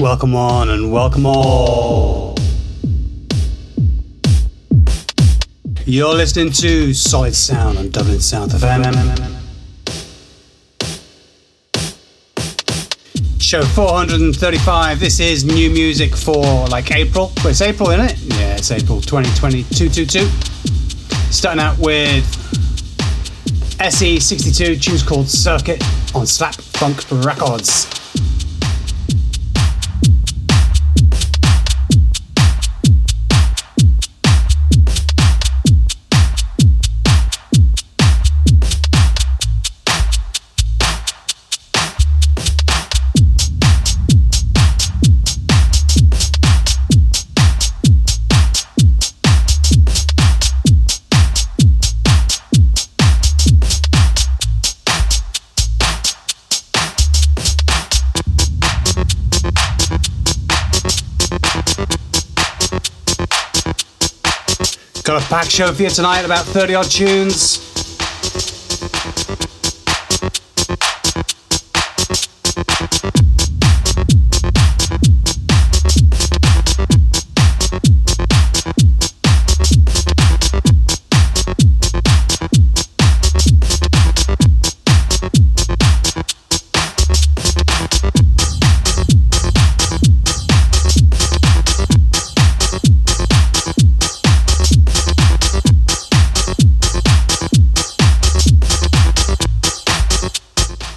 Welcome on and welcome all. You're listening to Solid Sound on Dublin South FM. Show 435. This is new music for like April. Well, it's April, isn't it? Yeah, it's April 2022. Starting out with SE62, tune's called Circuit on Slap Funk Records. Got a packed show for you tonight, about 30 odd tunes.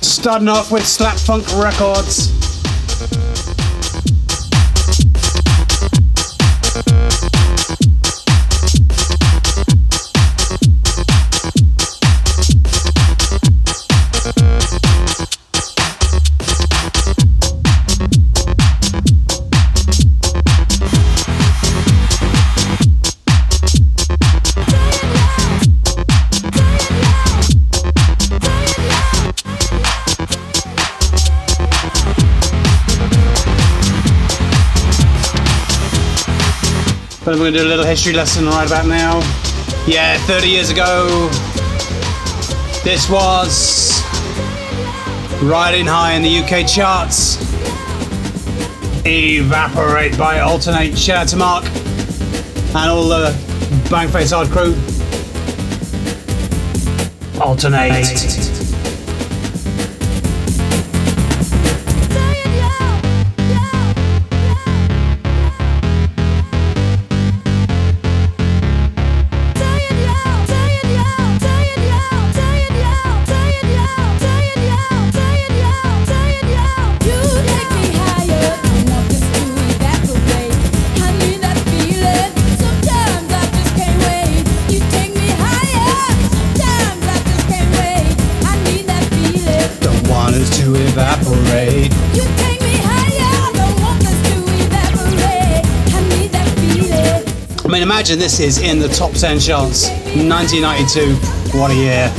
Starting off with Slap Funk Records. But I'm going to do a little history lesson right about now. Yeah, 30 years ago, this was riding high in the UK charts. Evapor8 by Altern8. Shout out to Mark and all the Bang Face hard crew. Altern8. Imagine this is in the top 10 charts. 1992, what a year.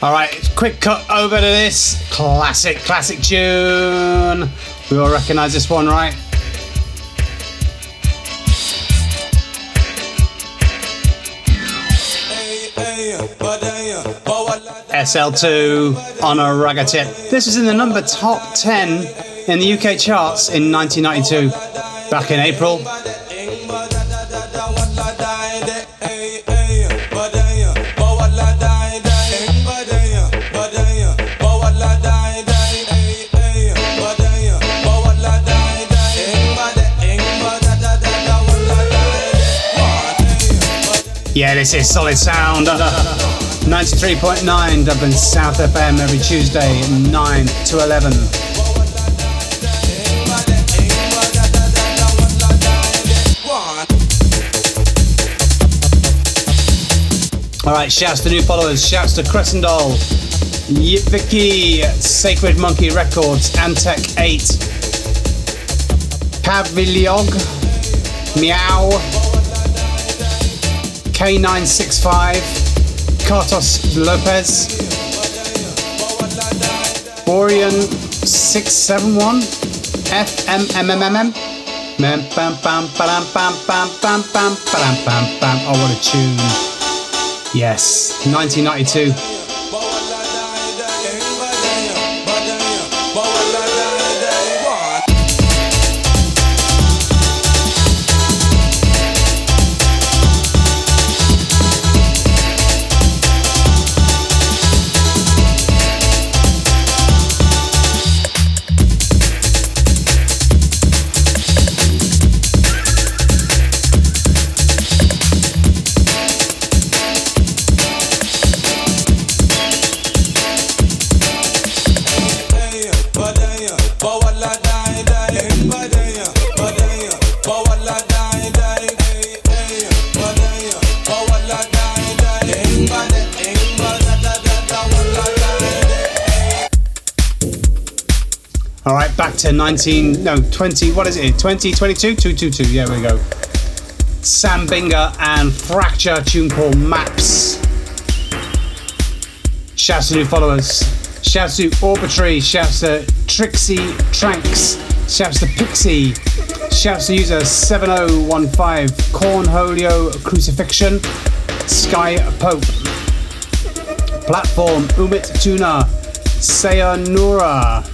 All right, quick cut over to this classic tune. We all recognize this one, right? SL2 on a ragga tip. This was in the number top 10 in the UK charts in 1992, back in April. Yeah, this is Solid Sound, 93.9 Dublin South FM every Tuesday 9 to 11. Alright, shouts to new followers, shouts to Crescent Doll, Yipveki, Sacred Monkey Records, Antec 8, Caviliog, Meow, K965, Cartos Lopez, Borean 671, FMMMMM. Oh, what a tune. Yes, 1992. All right, back to 20, what is it? 2022? 222, yeah, we go. Sam Binga and Fracture, a tune called Maps. Shouts to new followers. Shouts to Orbitry. Shouts to Trixie Tranks. Shouts to Pixie. Shouts to user 7015. Cornholio Crucifixion. Sky Pope. Platform Umit Tuna. Sayonara.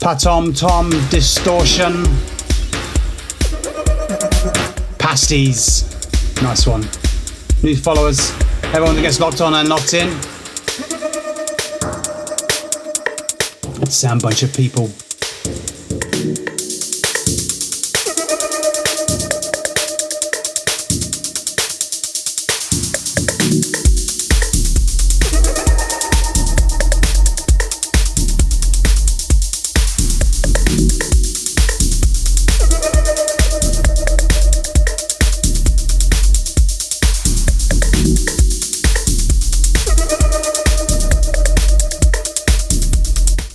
Patom Tom Distortion. Pasties. Nice one. New followers. Everyone that gets locked on and locked in. Sound bunch of people.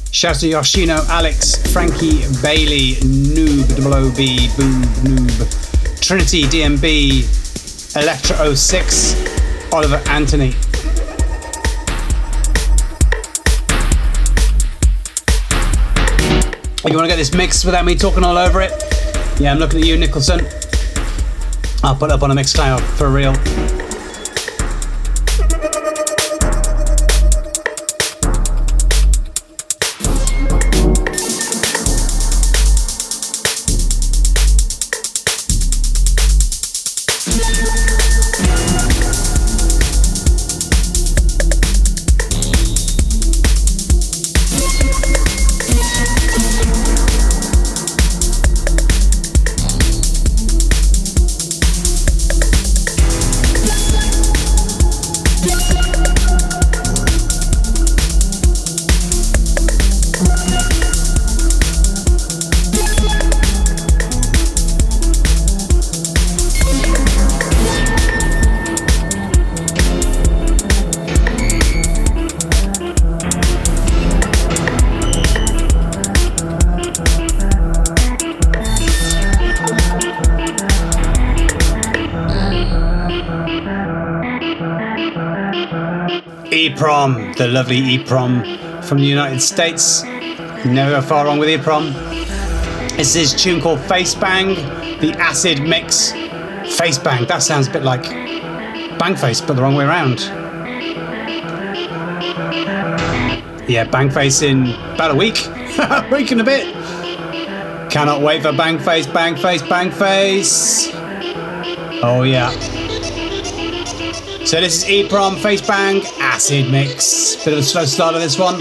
Shouts to Yoshino, Alex, Frankie, Bailey, Noob, OOB, Boob, Noob, Trinity, DMB, Electro 06, Oliver Anthony. You want to get this mixed without me talking all over it? Yeah, I'm looking at you, Nicholson. I'll put it up on a Mixcloud for real. Eprom, the lovely Eprom from the United States. Never go far wrong with Eprom. This is a tune called Face Bang, the acid mix. Face Bang, that sounds a bit like Bang Face, but the wrong way around. Yeah, Bang Face in about a week. Week and a bit. Cannot wait for Bang Face, Bang Face, Bang Face. Oh yeah. So this is Eprom, Face Bang, acid mix. Bit of a slow start on this one.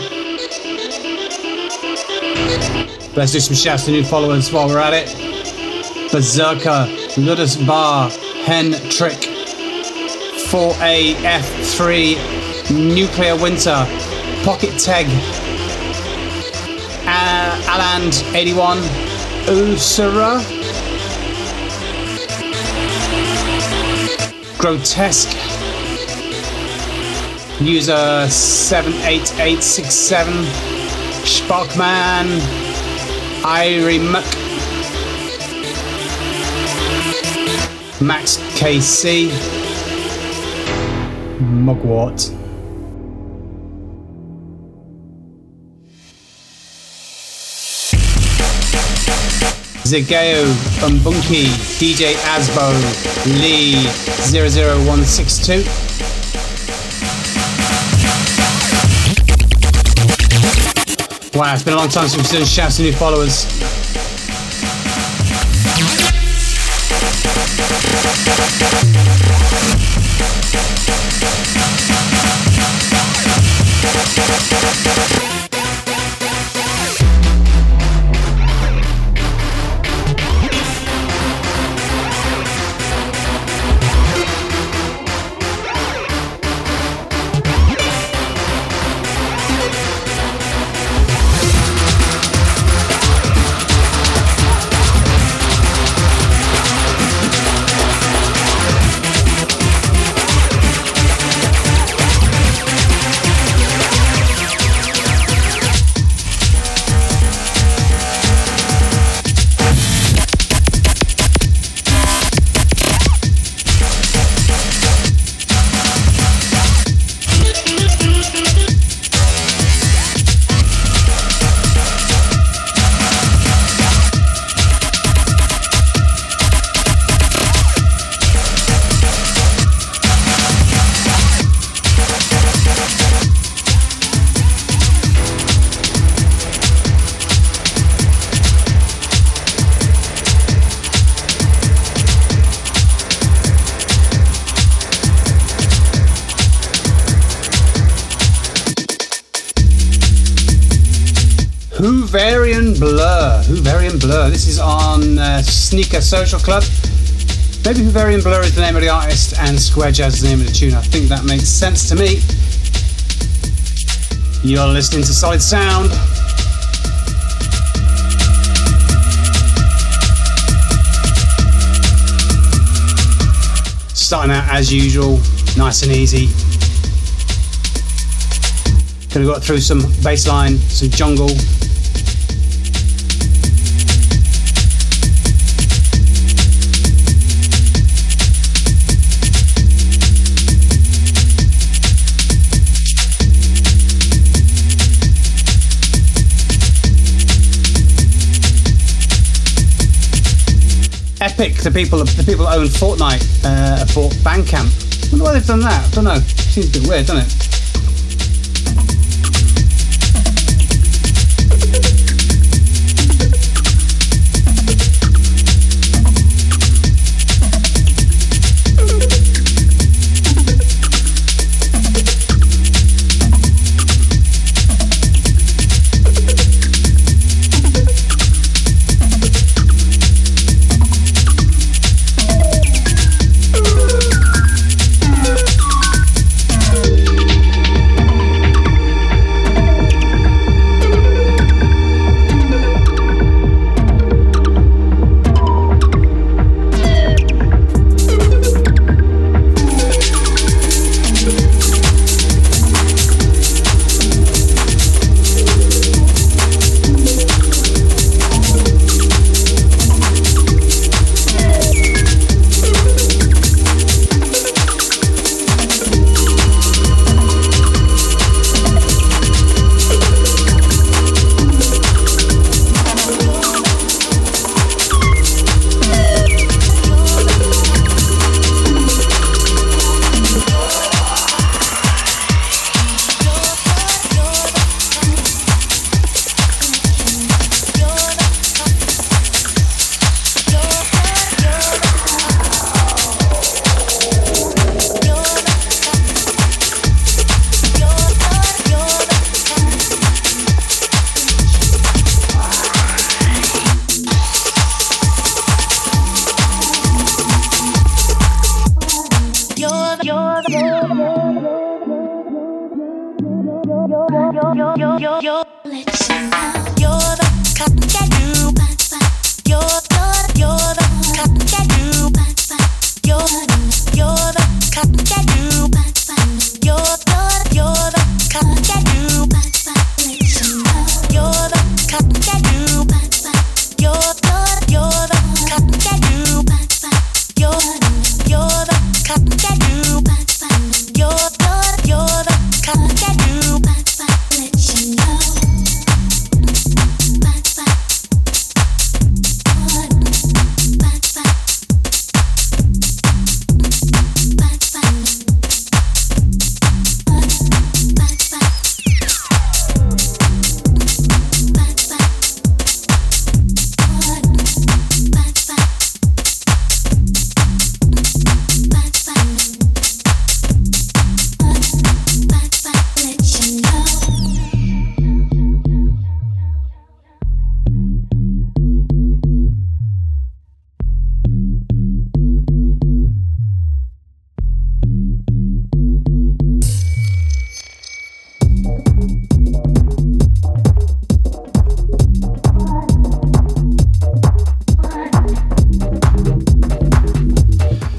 Let's do some shouts to new followers while we're at it. Berserker, Ludus Bar, Hen Trick, 4AF3, Nuclear Winter, Pocket Tag, Aland81, Usura, Grotesque, User 78867, Sparkman, Iremuck, Max KC, Mugwort. Zageo, Umbunky, DJ Asbo, Lee 00162. Wow, it's been a long time since we've done shouts to new followers. Blur. This is on Sneaker Social Club. Maybe Huvarian Blur is the name of the artist and Square Jazz is the name of the tune. I think that makes sense to me. You're listening to Solid Sound. Starting out as usual, nice and easy. Gonna go through some bass line, some jungle. Epic, the people that own Fortnite have bought Bandcamp. I wonder why they've done that. I don't know. Seems a bit weird, doesn't it?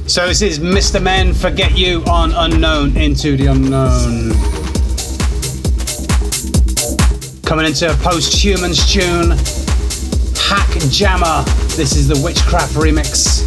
So this is Mr. Men, Forget You on Unknown Into the Unknown. Coming into a Post-Humans tune, Hack Jammer. This is the Witchcraft remix.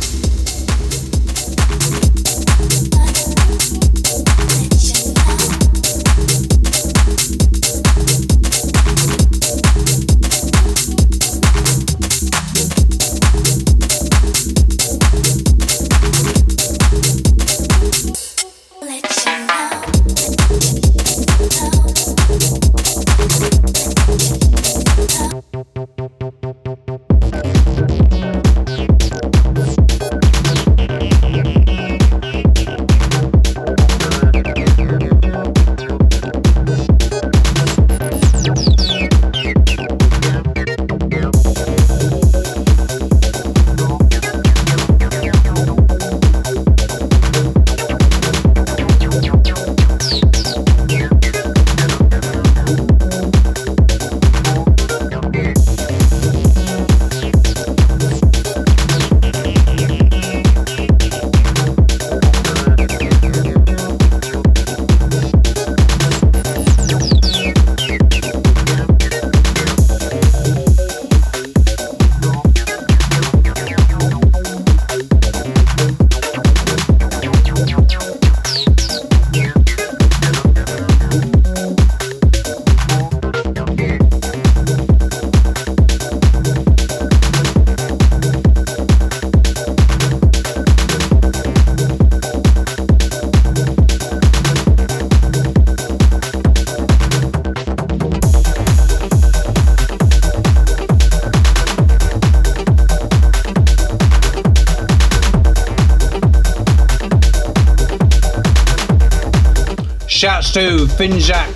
Shouts to Finjak.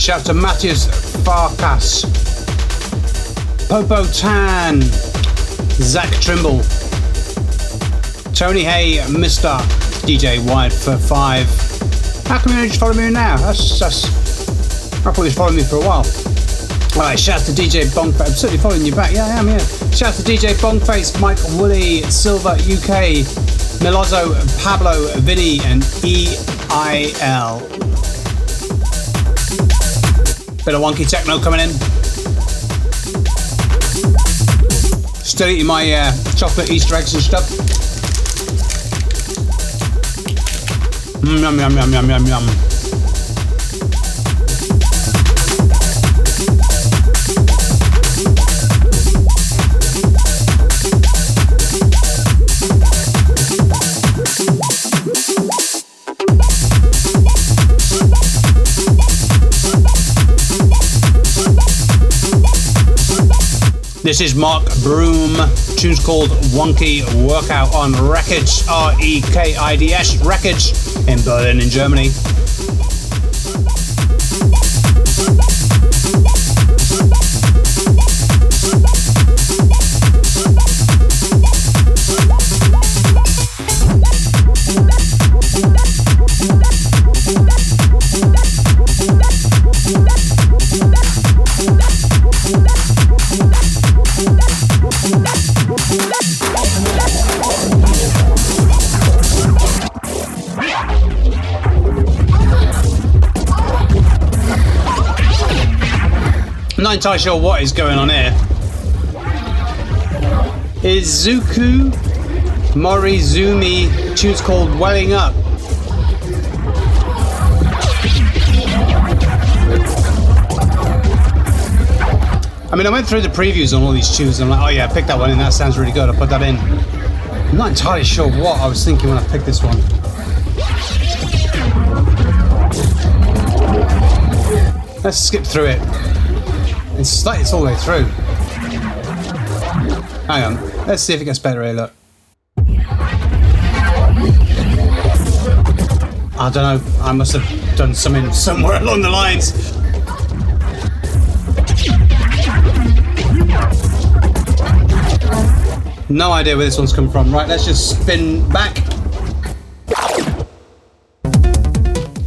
Shouts to Matthias Farkas, Popo Tan, Zach Trimble, Tony Hay, Mr. DJ Wide for 5. How come you're just following me now? That's I thought you was following me for a while. Alright, shouts to DJ Bongface. I'm certainly following you back. Yeah, I am, yeah. Shouts to DJ Bongface, Mike Woolley, Silver UK, Milozzo, Pablo, Vinny, and EIL. Bit of wonky techno coming in. Still eating my chocolate Easter eggs and stuff. Yum, yum, yum, yum, yum, yum. This is Mark Broom. Tune's called Wonky Workout on Rekids, R-E-K-I-D-S, Rekids, in Berlin, in Germany. I'm not entirely sure what is going on here. Izuku Morizumi, tune's called Welling Up. I mean, I went through the previews on all these tunes and I'm like, oh yeah, I picked that one in, that sounds really good, I'll put that in. I'm not entirely sure what I was thinking when I picked this one. Let's skip through it. It's all the way through. Hang on, let's see if it gets better here, look. I don't know, I must have done something somewhere along the lines. No idea where this one's come from. Right, let's just spin back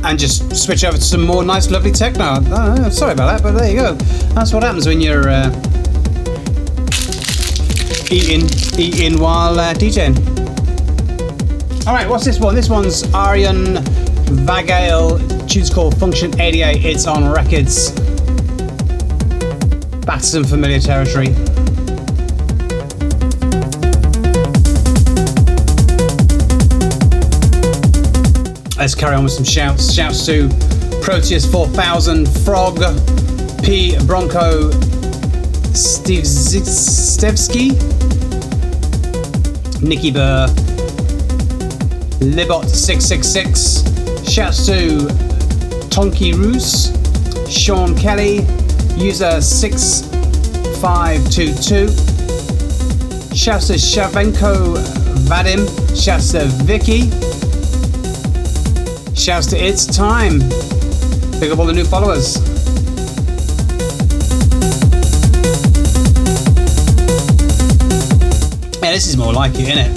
and just switch over to some more nice, lovely techno. Oh, sorry about that, but there you go. That's what happens when you're eating while DJing. All right, what's this one? This one's Aryan Vagale. Tune's called Function 88. It's on Rekids. Back to some familiar territory. Let's carry on with some shouts. Shouts to Proteus 4000, Frog, P Bronco, Steve Stevsky, Nicky Burr, Libot 666. Shouts to Tonki Roos, Sean Kelly, user 6522. Shouts to Shavenko Vadim. Shouts to Vicky. Shouts to It's Time. Pick up all the new followers. Yeah, this is more like it, isn't it.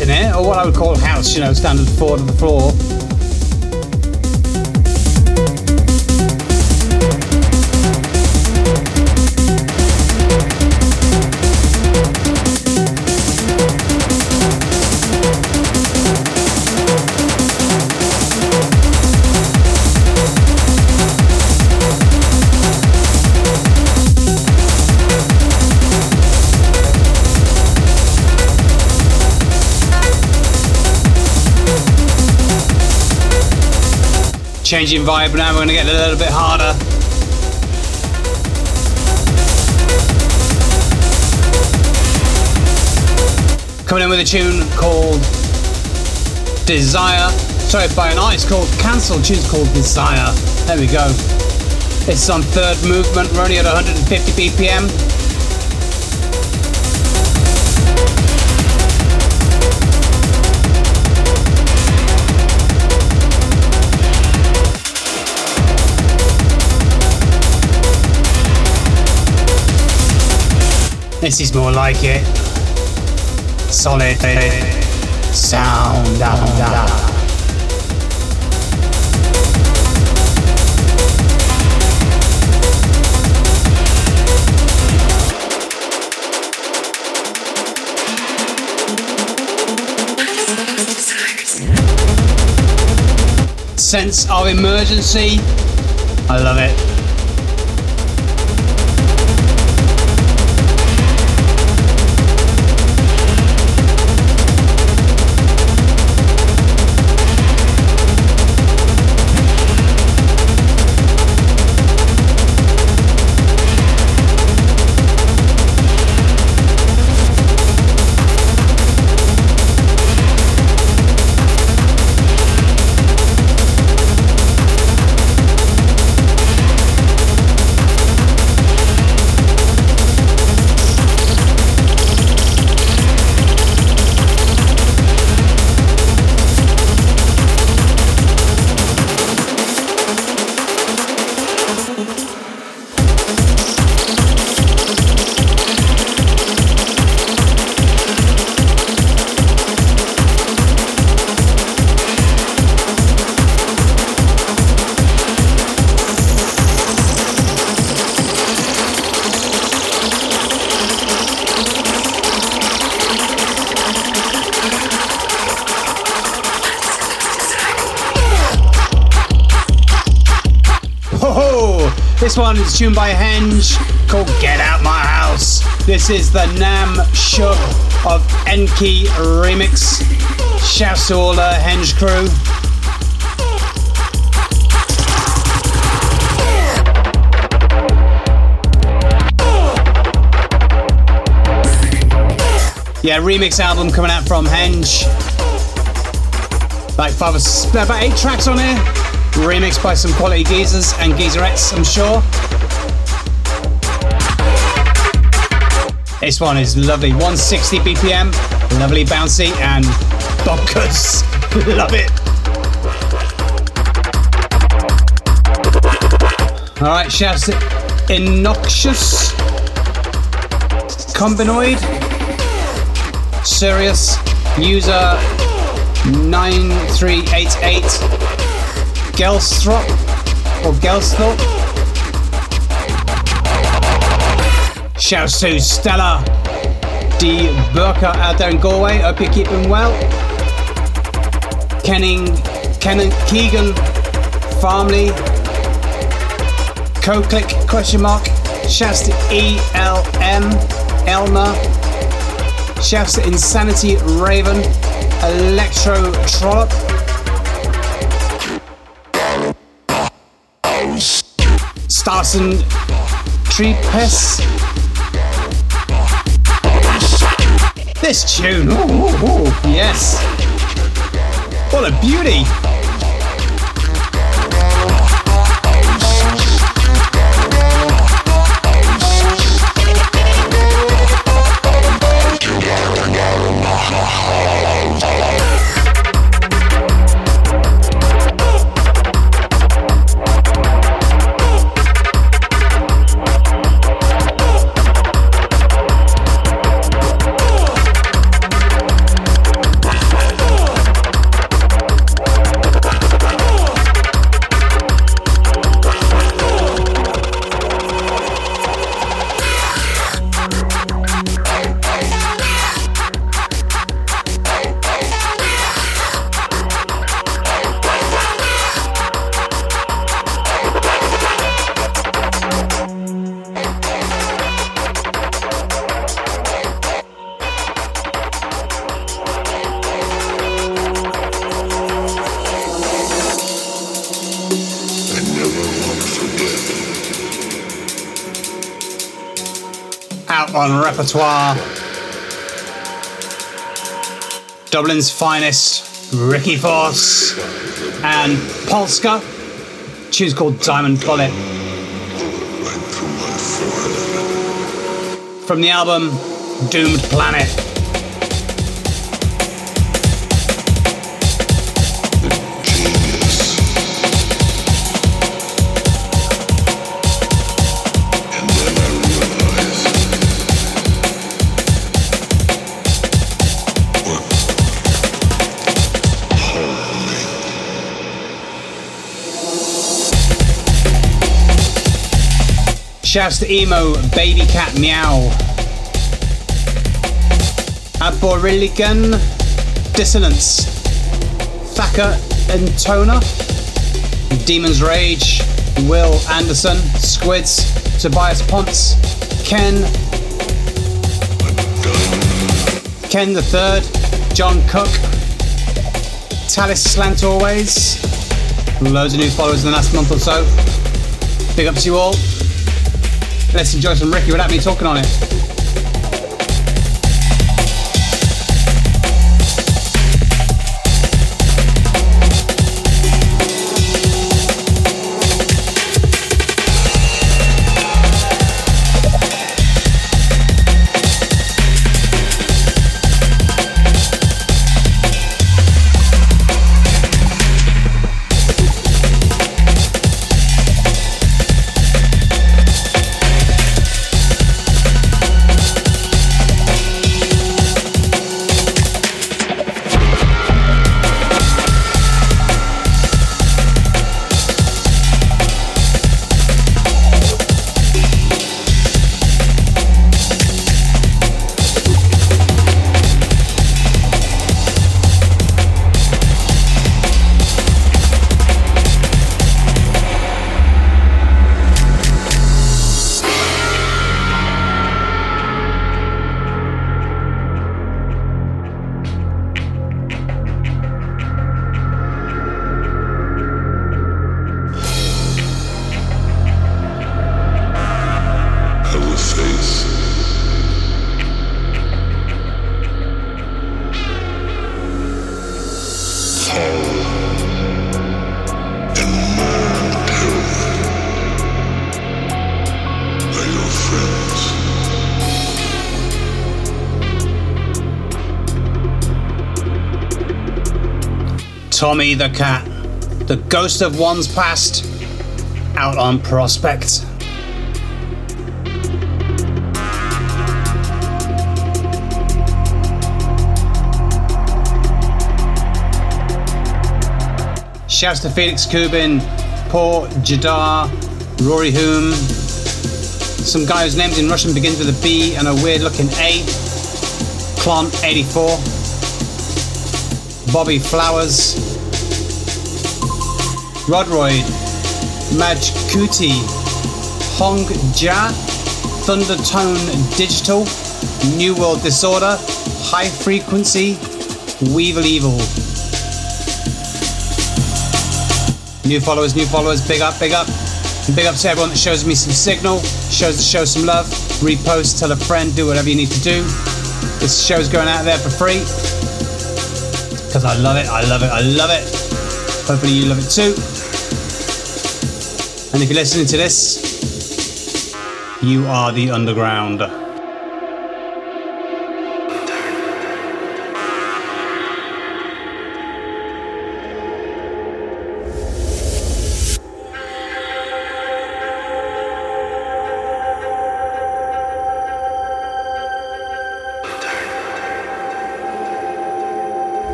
In it, or what I would call house, you know, standard four to the floor. Changing vibe now, we're going to get a little bit harder. Coming in with a tune called Desire. Sorry, by an artist called Cancel. Tune's called Desire. There we go. It's on third movement. We're only at 150 BPM. This is more like it. Solid Sound. Sense of emergency. I love it. This one is tuned by Henge, called Get Out My House. This is the Nam Shuk of Enki remix. Shouts to all the Henge crew. Yeah, remix album coming out from Henge. Like about 8 tracks on here. Remixed by some quality geezers and geezerettes, I'm sure. This one is lovely. 160 BPM, lovely bouncy and bonkers. Love it. All right, shouts to Innoxious, Combinoid, Sirius, user 9388, Gelstrop or Gelstrop. Shouts to Stella D. Burka out there in Galway. Hope you're keeping well. Keegan Farmley, CoClick question mark. Shouts to ELM Elmer. Shouts to Insanity Raven, Electro Trollop. Starson Trepes. This tune, yes. What a beauty. Dublin's finest, Ricky Force and Polska. Tune's called Diamond Bullet. From the album Doomed Planet. Shouts to Emo, Baby Cat Meow, Aboriligan, Dissonance, Thacker and Toner, Demon's Rage, Will Anderson, Squids, Tobias Ponce, Ken the Third, John Cook, Talis Slant Always. Loads of new followers in the last month or so. Big up to you all. Let's enjoy some Ricky without me talking on it. Tommy the Cat, the ghost of one's past, out on Prospect. Shouts to Felix Kubin, Paul Jadar, Rory Hume, some guy whose names in Russian begins with a B and a weird looking A, Clon84, Bobby Flowers, Rodroid, Majkuti, Hong Ja, Thundertone Digital, New World Disorder, High Frequency, Weevil Evil. New followers, big up. And big up to everyone that shows me some signal, shows the show some love, repost, tell a friend, do whatever you need to do. This show's going out there for free. Because I love it, I love it, I love it. Hopefully you love it too. And if you're listening to this, you are the underground.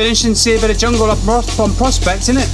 Interesting to see a bit of jungle up on Prospect, isn't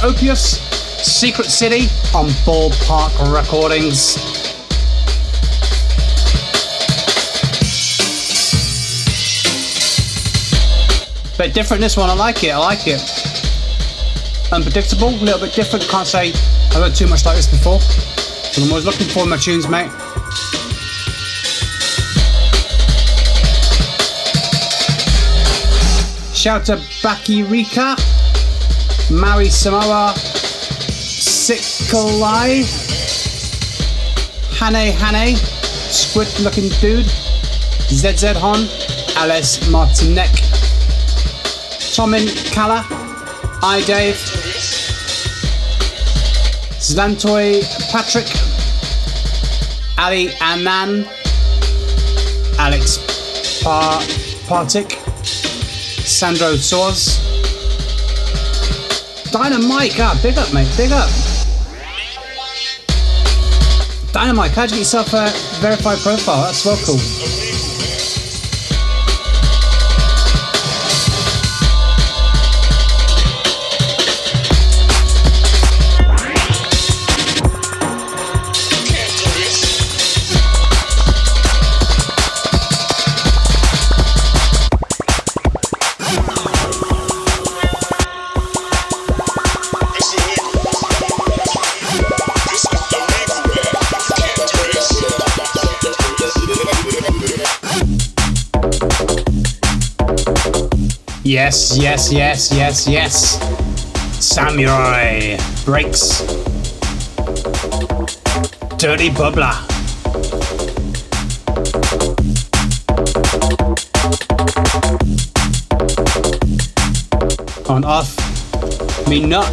Opius, Secret City on Ballpark Recordings. Bit different this one, I like it. Unpredictable, a little bit different, can't say I've heard too much like this before. But I'm always looking for my tunes, mate. Shout to Baki Rika, Mari Samoa, Sikalai, Hane, squid looking dude, ZZ Hon, Alice Martinek, Tomin Kala, I Dave, Svantoy Patrick, Ali Annan, Alex Partick, Sandro Soares, Dynamike, big up mate, big up. Dynamike, how'd you get yourself a verified profile? That's well cool. Yes, yes, yes, yes, yes. Samurai breaks. Dirty Bubbler. On off. Me not.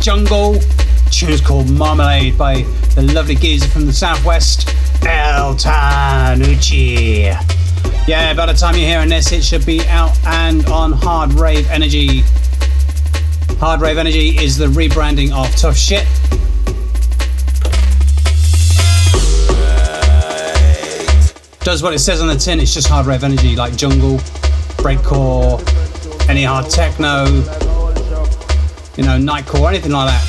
Jungle tune's called Marmalade by the lovely geezer from the southwest, Altern8. Yeah, by the time you're hearing this, it should be out and on Hard Rave Energy. Hard Rave Energy is the rebranding of Tough Shit. Does what it says on the tin, it's just Hard Rave Energy, like jungle, breakcore, any hard techno, you know, nightcore, anything like that.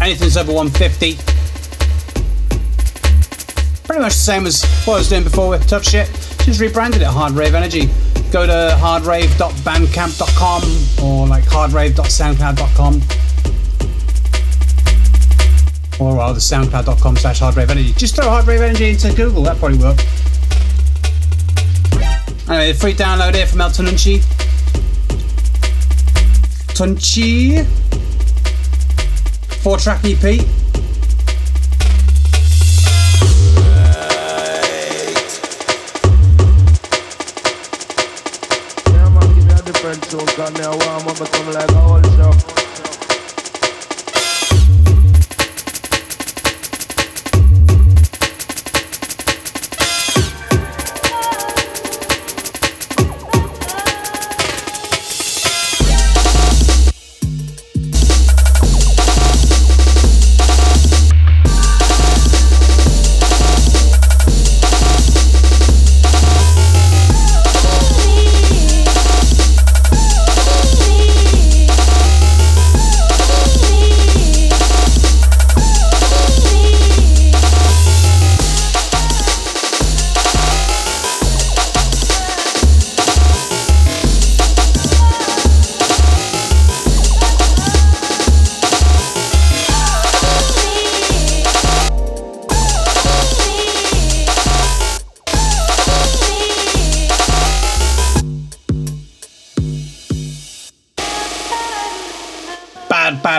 Anything's over 150. Pretty much the same as what I was doing before with Tough Shit. Just rebranded it Hard Rave Energy. Go to hardrave.bandcamp.com or like hardrave.soundcloud.com or rather soundcloud.com/hardrave energy. Just throw Hard Rave Energy into Google, that probably work. Anyway, the free download here from Altern8. Tunchi 4-track EP.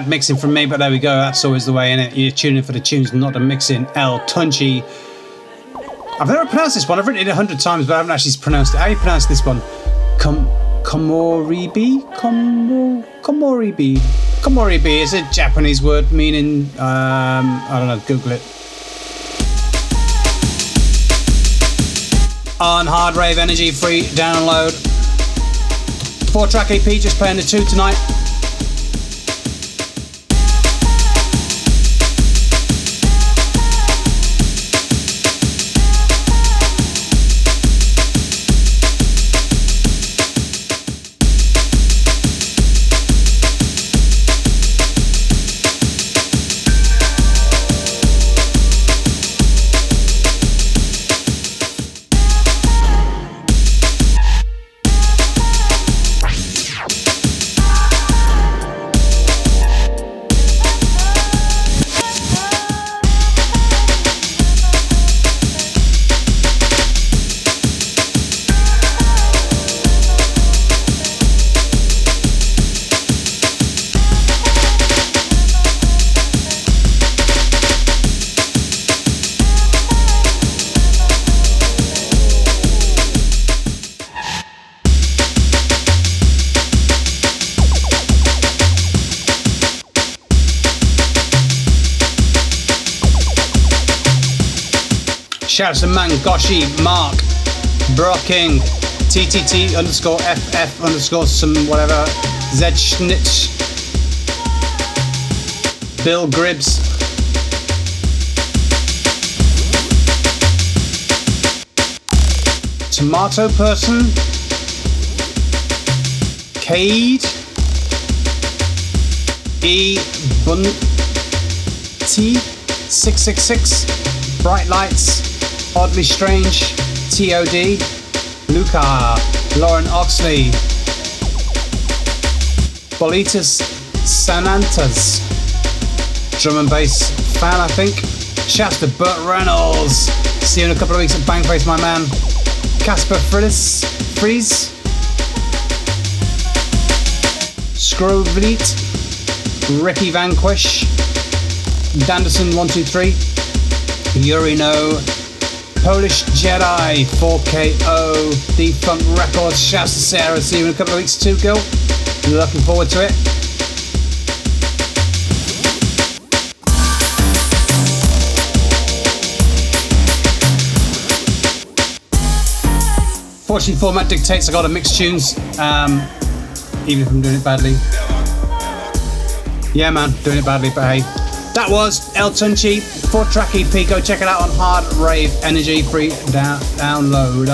bad mixing from me, but there we go. That's always the way, innit? You're tuning for the tunes, not the mixing. Altern8. I've never pronounced this one. I've written it 100 times, but I haven't actually pronounced it. How do you pronounce this one? Komoribi. Komoribi is a Japanese word meaning, I don't know, Google it. On Hard Rave Energy, free download. 4-track EP, just playing the 2 tonight. Shouts to Mangoshi, Mark, Brocking, TTT underscore FF underscore some whatever, Z Schnitch, Bill Gribbs. Tomato Person, Cade, E Bunty, 666, Bright Lights, Oddly Strange, TOD, Luca, Lauren Oxley, Bolitas Sanantas, Drum and Bass Fan, I think. Shouts to Burt Reynolds. See you in a couple of weeks at Bang Face, my man. Casper Frillis, Freeze, Scrovleet, Ricky Vanquish, Danderson123, Yurino, Polish Jedi, 4KO, Defunct Records. Shouts to Sarah. See you in a couple of weeks too, girl. Looking forward to it. Fortunately, format dictates I gotta mix tunes, even if I'm doing it badly. Yeah, man, doing it badly, but hey. That was Altern8, 4-track EP. Go check it out on Hard Rave Energy, free download.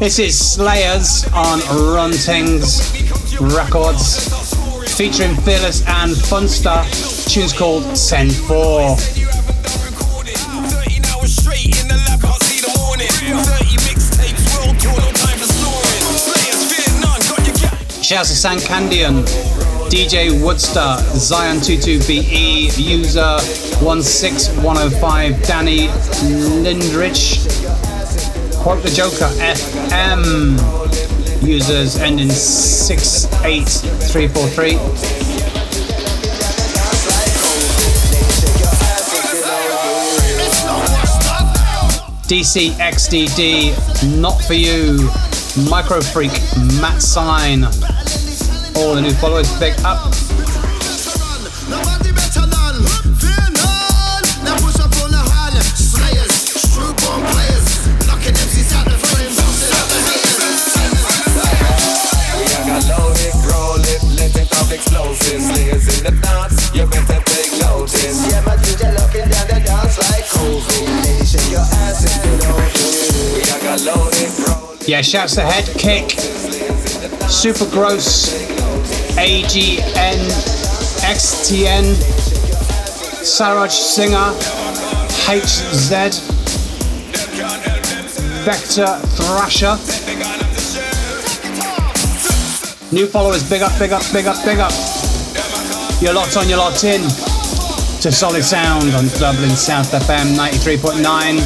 This is Slayers on Runtings Records, featuring Fearless and Funster. Tune's called Send 4. Shouts to Sankandian, DJ Woodster, Zion22BE, User 16105, Danny Lindrich. Quote the Joker, FM, users ending 68343. DCXDD, Not For You, Micro Freak, Matt Sign. All the new followers, big up. Yeah, shouts to Head Kick, Super Gross, AGN, XTN, Saraj Singer, HZ, Vector Thrasher. New followers, big up, big up, big up, big up. You're locked on, you're locked in to Solid Sound on Dublin South FM 93.9.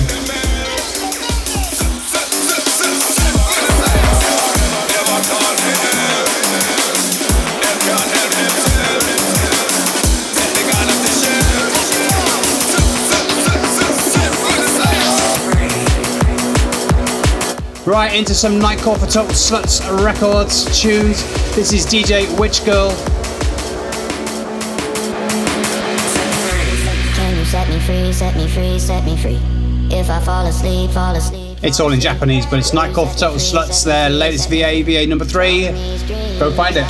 Right into some Nightcore for Total Sluts Records tunes. This is DJ Witch Girl. Can you set me free, set me free, set me free? If I fall asleep, fall asleep. It's all in Japanese, but it's Nightcore for Total Sluts, their latest VA, VA number 3. Go find it.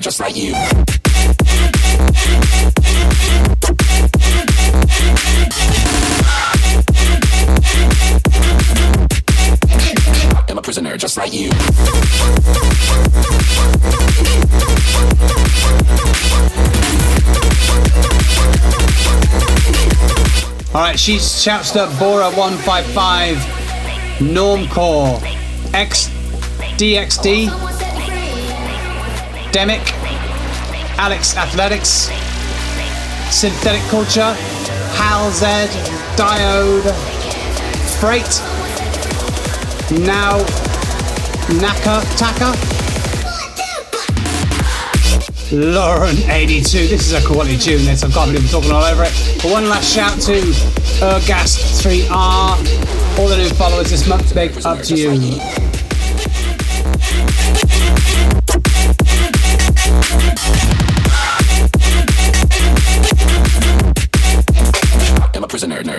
Just like you. I'm a prisoner just like you. Alright, she shouts to Bora155, Normcore, X DXD. Demic, Alex Athletics, Synthetic Culture, Hal Z, Diode, Freight, Now, Naka Taka, Lauren82. This is a quality tune, this. I can't believe I'm talking all over it. But one last shout to Ergast3R, all the new followers this month, big up to you.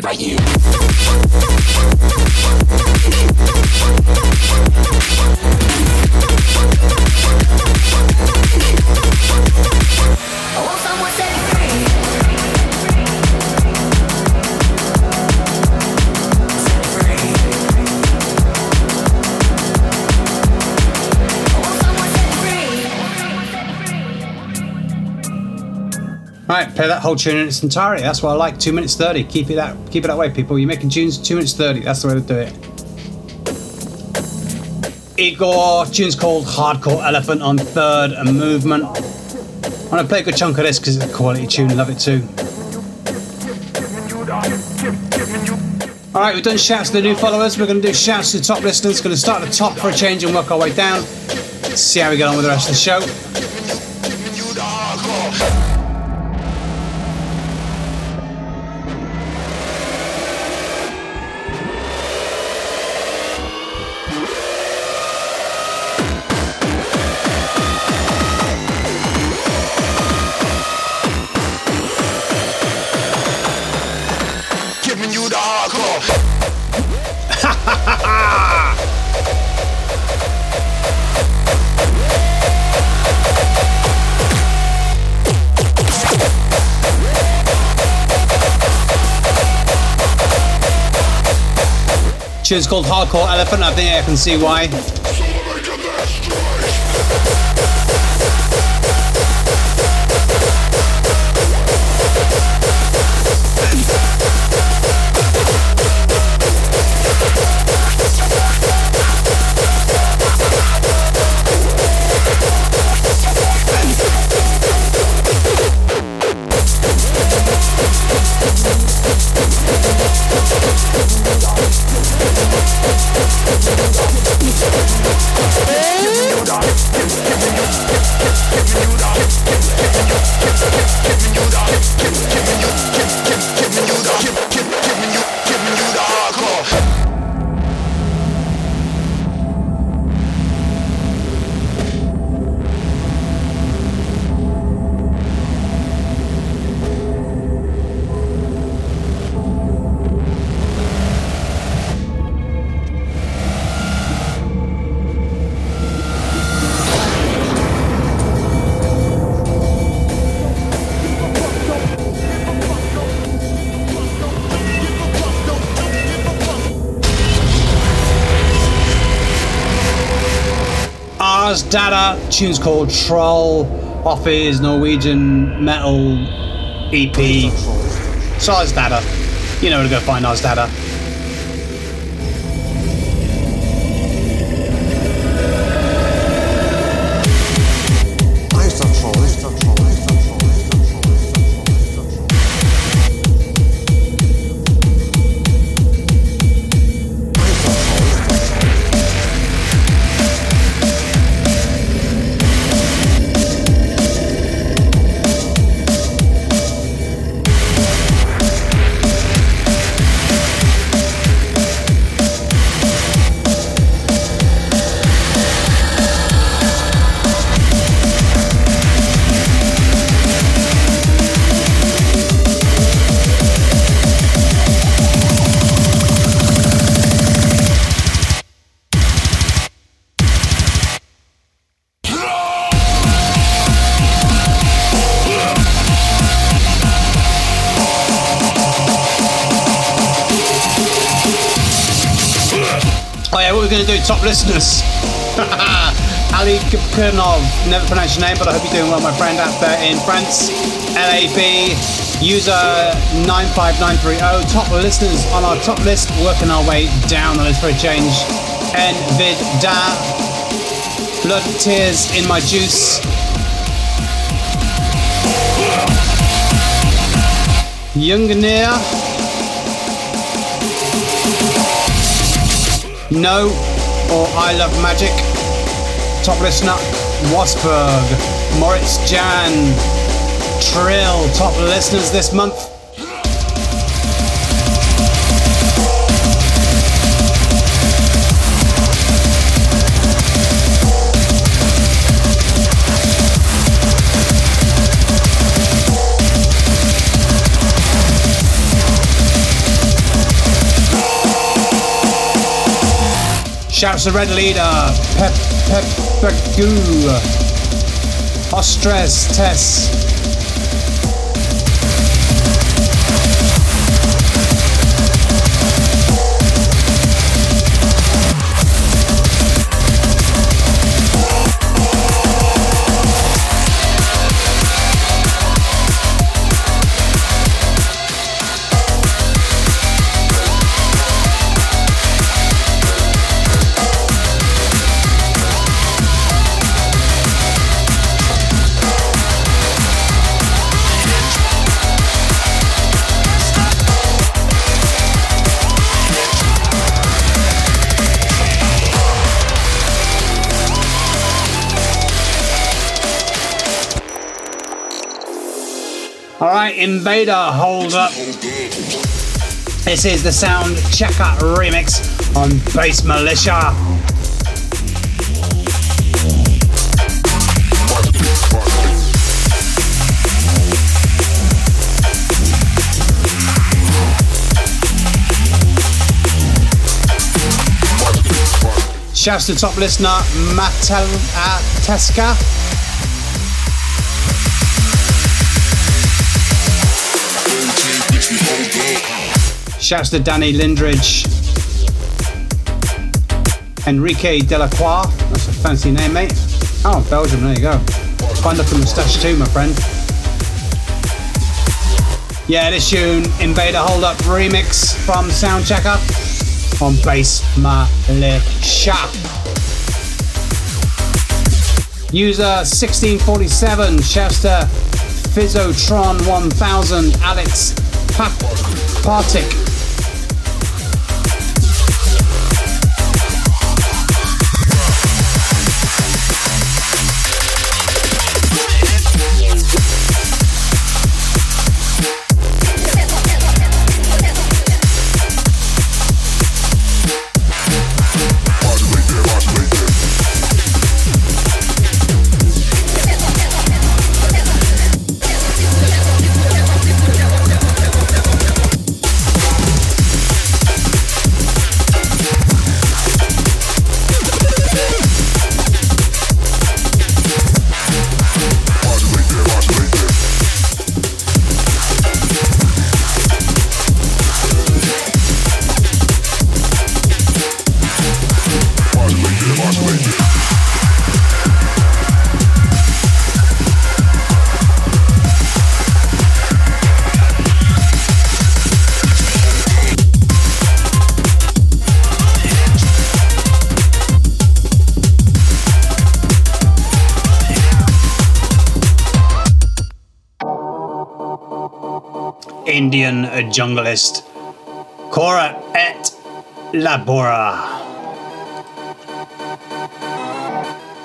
Like you. Right, play that whole tune in its entirety. That's what I like. 2 minutes 30. Keep it that way, people. You're making tunes 2 minutes 30. That's the way to do it. Igor, tune's called Hardcore Elephant on Third Movement. I'm gonna play a good chunk of this because it's a quality tune. Love it too. All right, we've done shouts to the new followers. We're gonna do shouts to the top listeners. Gonna start at the top for a change and work our way down. See how we get on with the rest of the show. It's called Hardcore Elephant. I think I can see why. was Dada, tune's called Troll, off his Norwegian metal EP. So I was Dada. You know where to go find I was Dada. Top listeners, Ali Kapurnov, never pronounced your name, but I hope you're doing well, my friend out there in France. LAB, user 95930. Top listeners on our top list, working our way down the list for a change. Envid Da, blood tears in my juice. Jungnir. No. Or I Love Magic, top listener, Wasberg, Moritz Jan, Trill, top listeners this month. Shouts to Red Leader, Pepagoo, Ostres, Tess. Invader, hold up. This is the Sound Checker remix on Bass Militia. Shouts to top listener Matel Teska. Shouts to Danny Lindridge, Enrique Delacroix, that's a fancy name, mate. Oh, Belgium, there you go. Find up the moustache too, my friend. Yeah, this tune, Invader Hold Up remix from Sound Checker on Bass Militia. User 1647, shouts to Physotron 1000, Alex Partic. Indian junglist, Cora et Labora.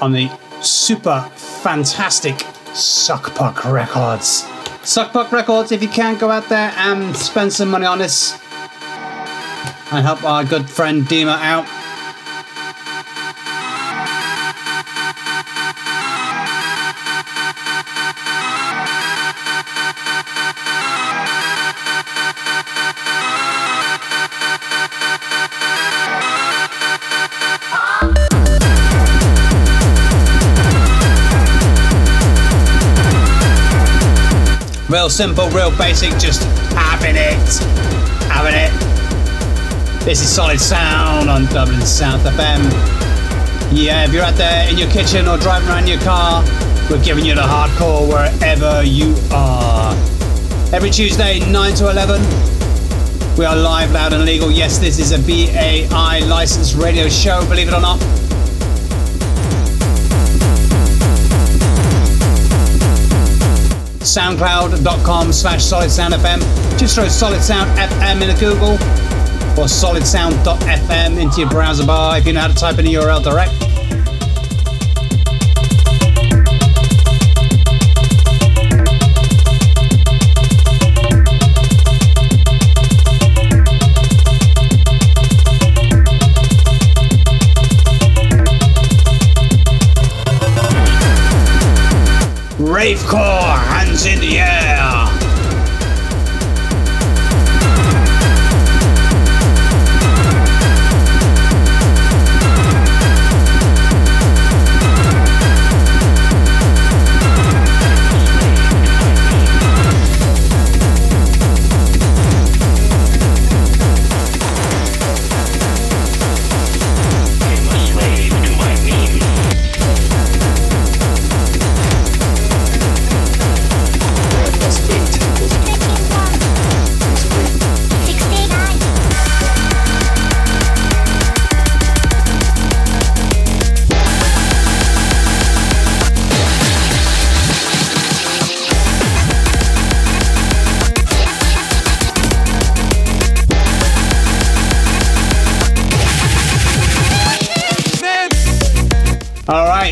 On the super fantastic Suckpuck Records. Suckpuck Records, if you can, go out there and spend some money on this and help our good friend Dima out. Real simple, real basic, just having it. Having it. This is Solid Sound on Dublin South FM. Yeah, if you're out there in your kitchen or driving around your car, we're giving you the hardcore wherever you are. Every Tuesday, 9 to 11, we are live, loud and legal. Yes, this is a BAI licensed radio show, believe it or not. SoundCloud.com/SolidSoundFM. Just throw Solid Sound FM into Google or SolidSound.fm into your browser bar if you know how to type in a URL direct. Ravecore, hands in the air.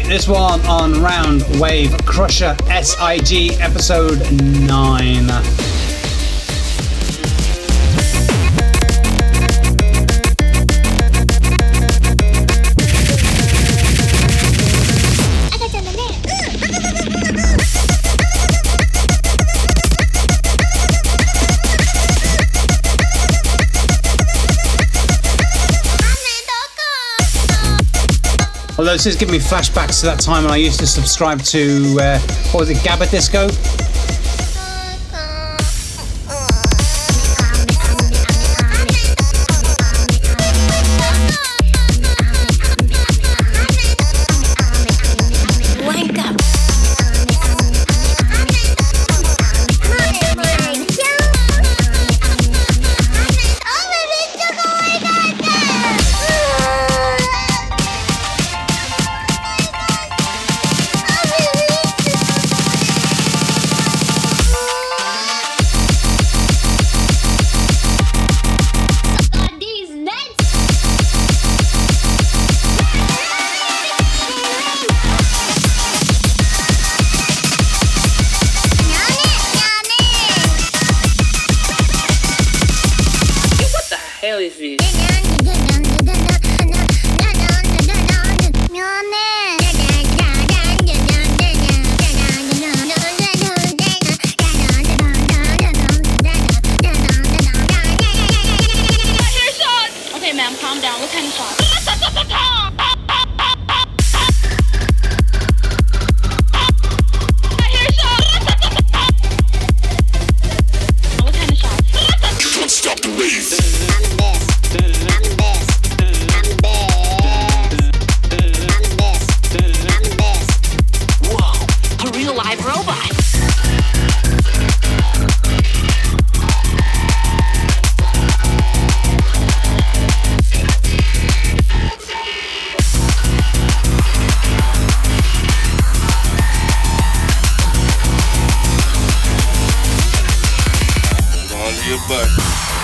This one on Round Wave Crusher SIG episode 9. Although this is giving me flashbacks to that time when I used to subscribe to, what was it, Gabba Disco?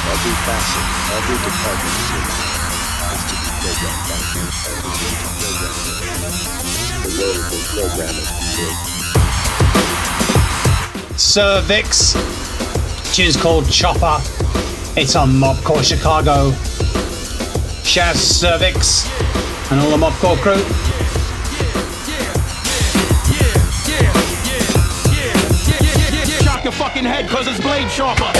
Every facet, every department is to be programmed by you. The world will program it to Cervix. Tune's called Chopper. It's on Mobcore Chicago. Shouts Cervix and all the Mobcore crew. Head, cause it's Blade Chopper.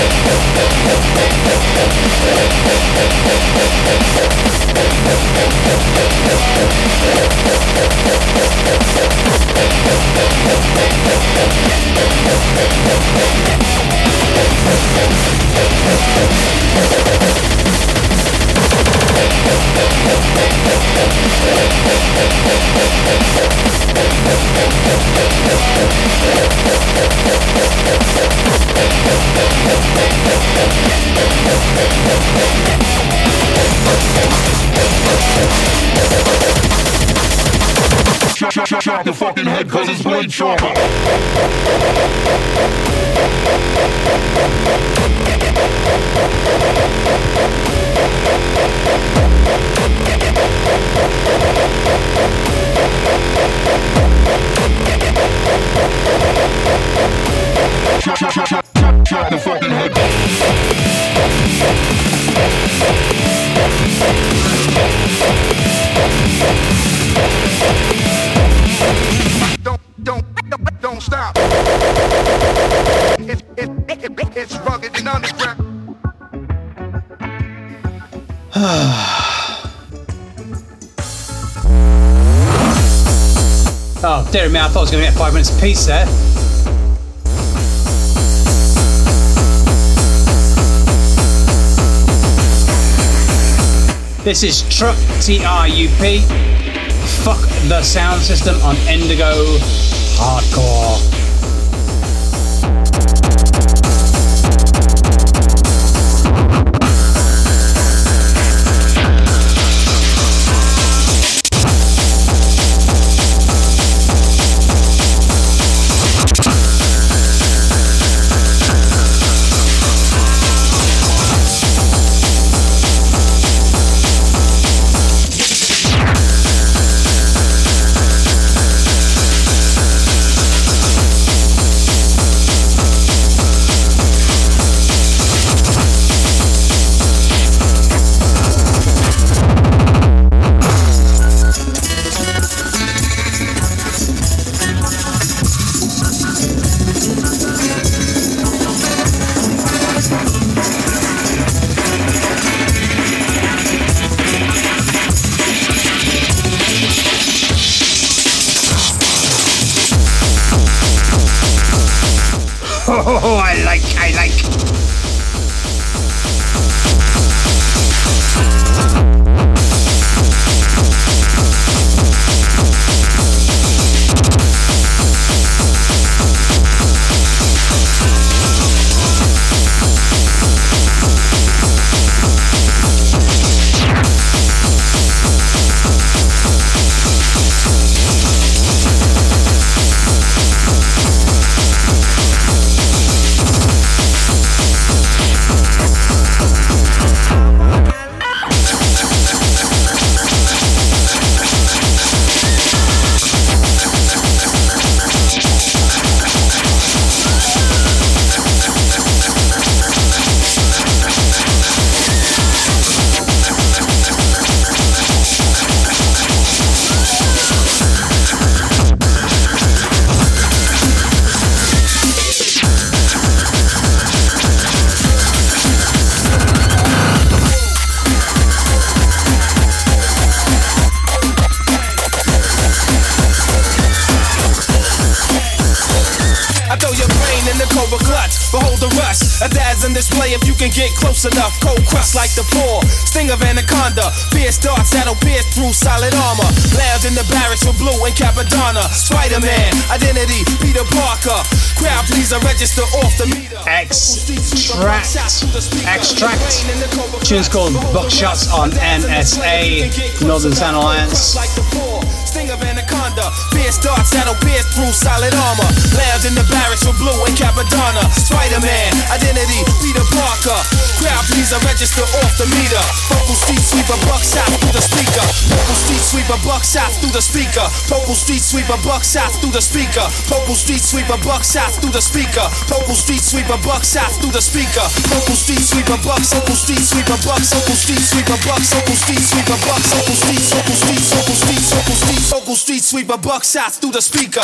Chop the fucking head, cause it's Blade Chopper. Chop the fucking head. Don't stop. It's rugged and underground. Oh, dear me, I thought I was going to get 5 minutes apiece there. This is Trup, T-R-U-P. Fuck the sound system on Indigo Hardcore. Enough cold crust like the paw, sting of anaconda, pierce darts that'll pierce through solid armor. Lounge in the barracks with Blue and Capadonna, Spider-Man, identity, Peter Parker. Crowd pleaser, register off the meter. Extract. Tune's called Buckshots on NSA, Northern Sound Alliance. Sting of anaconda, pierce darts that'll pierce through solid armor. Lounge in the barracks with Blue and Capadonna, Spider-Man, Identity, Peter Parker. Crowd pleaser, register off the meter. Vocal street sweeper, buck shots through the speaker. Vocal street sweeper, buck shots through the speaker. Vocal street sweeper, buck shots through the speaker. Vocal street sweeper, buck shots through the speaker. Vocal street sweeper, buck shots through the speaker. Vocal street sweeper, buck, vocal street sweeper, buck, vocal street sweeper, buck, vocal street sweeper, buck, vocal street, vocal street, vocal street, vocal street, vocal street sweeper, buck shots through the speaker.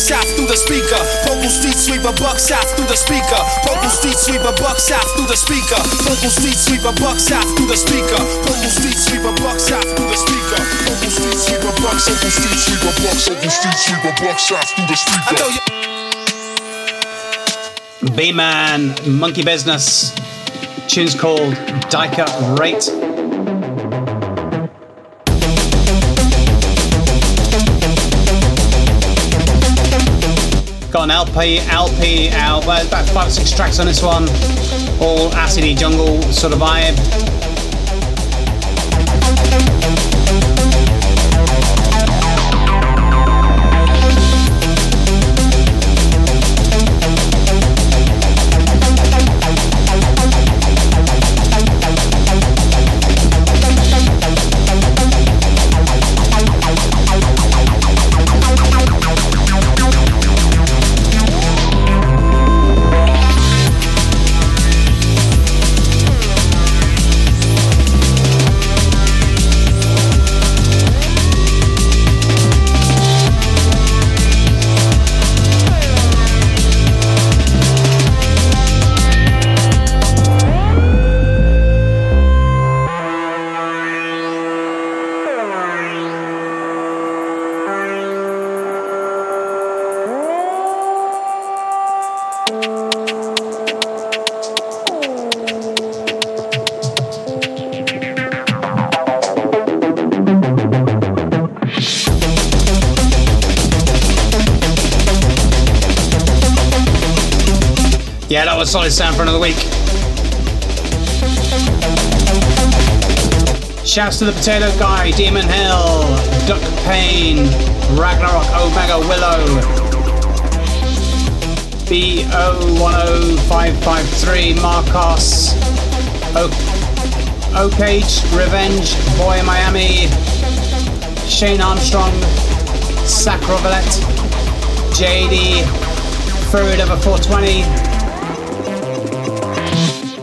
Shots through the speaker. Shots through the speaker. Vocal street sweeper, buck shots through the speaker. Vocal street sweeper, buck shots through the speaker. Vocal street sweeper, buck shots through the speaker. Vocal street sweeper, buck shots through the speaker. B-Man, Monkey Business. Tune's called Dica-Rate. Got an LP out, about 5 or 6 tracks on this one, all acidy jungle sort of vibe. Yeah, that was Solid Sound for another week. Shouts to the Potato Guy, Demon Hill, Duck Pain, Ragnarok, Omega Willow, B010553, Marcos, Oakage, Revenge, Boy Miami, Shane Armstrong, Sacrovelette, JD, Furred over 420.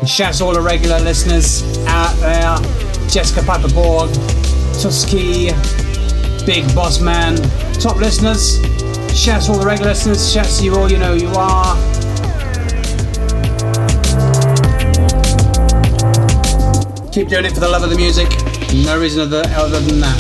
Shouts to all the regular listeners out there. Jessica Piper Borg, Tusky, Big Boss Man, top listeners. Shouts to all the regular listeners. Shouts to you all, you know who you are. Keep doing it for the love of the music. No reason other than that.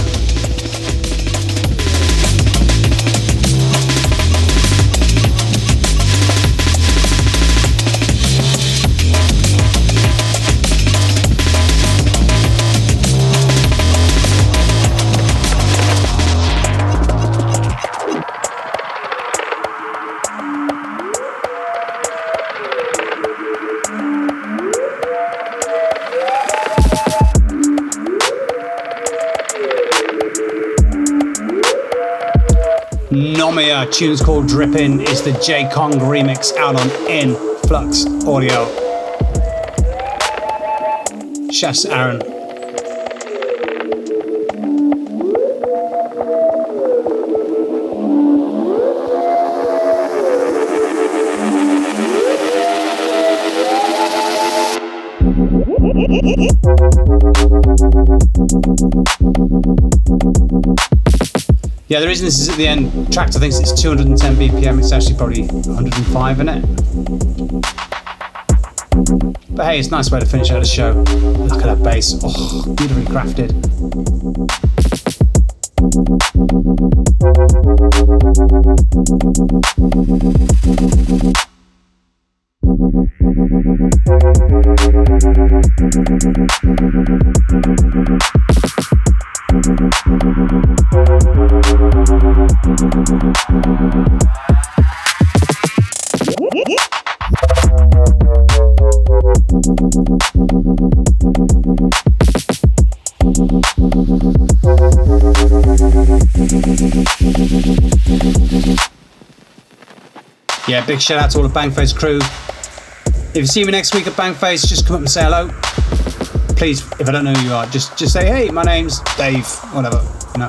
Tune's called Drippin', it's the J Kong remix out on Influx Audio. Shouts to Aaron. Yeah, the reason this is at the end Traktor thinks it's 210 BPM, it's actually probably 105 in it. But hey, it's a nice way to finish out the show. Look at that bass, oh, beautifully crafted. Yeah, big shout out to all the Bang Face crew. If you see me next week at Bang Face, just come up and say hello. Please, if I don't know who you are, just say, hey, my name's Dave, whatever, you know.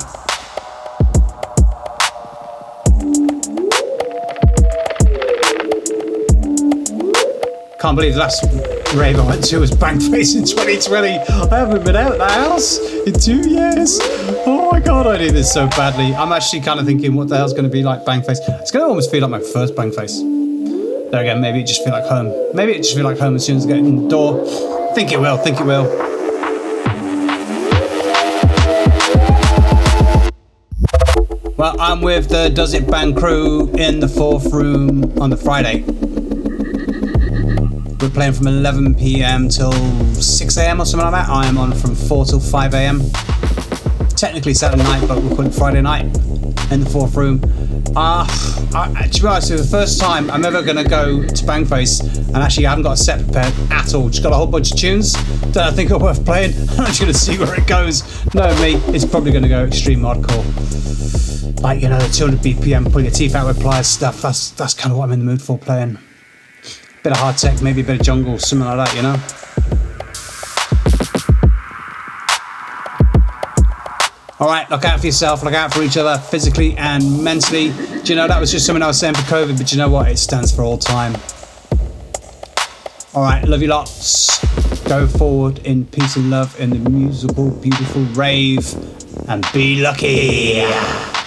Can't believe the last rave I went to was Bang Face in 2020. I haven't been out of the house in 2 years. Oh my God, I do this so badly. I'm actually kind of thinking, what the hell's going to be like Bang Face? It's going to almost feel like my first Bang Face. There again, maybe it just feel like home. Maybe it just feel like home as soon as I get in the door. Think it will, think it will. Well, I'm with the Does It Bang crew in the fourth room on the Friday. We're playing from 11 PM till 6 AM or something like that. I am on from 4 till 5 AM. Technically Saturday night, but we're calling Friday night in the fourth room. To be honest, it's the first time I'm ever going to go to Bang Face, and actually I haven't got a set prepared at all. Just got a whole bunch of tunes that I think are worth playing. I'm just going to see where it goes. Knowing me, it's probably going to go extreme hardcore. Like, you know, the 200 BPM, pull your teeth out with pliers stuff. That's kind of what I'm in the mood for playing. Bit of hard tech, maybe a bit of jungle, something like that, you know? All right, look out for yourself, look out for each other physically and mentally. Do you know, that was just something I was saying for COVID, but you know what? It stands for all time. All right, love you lots. Go forward in peace and love in the musical, beautiful rave, and be lucky.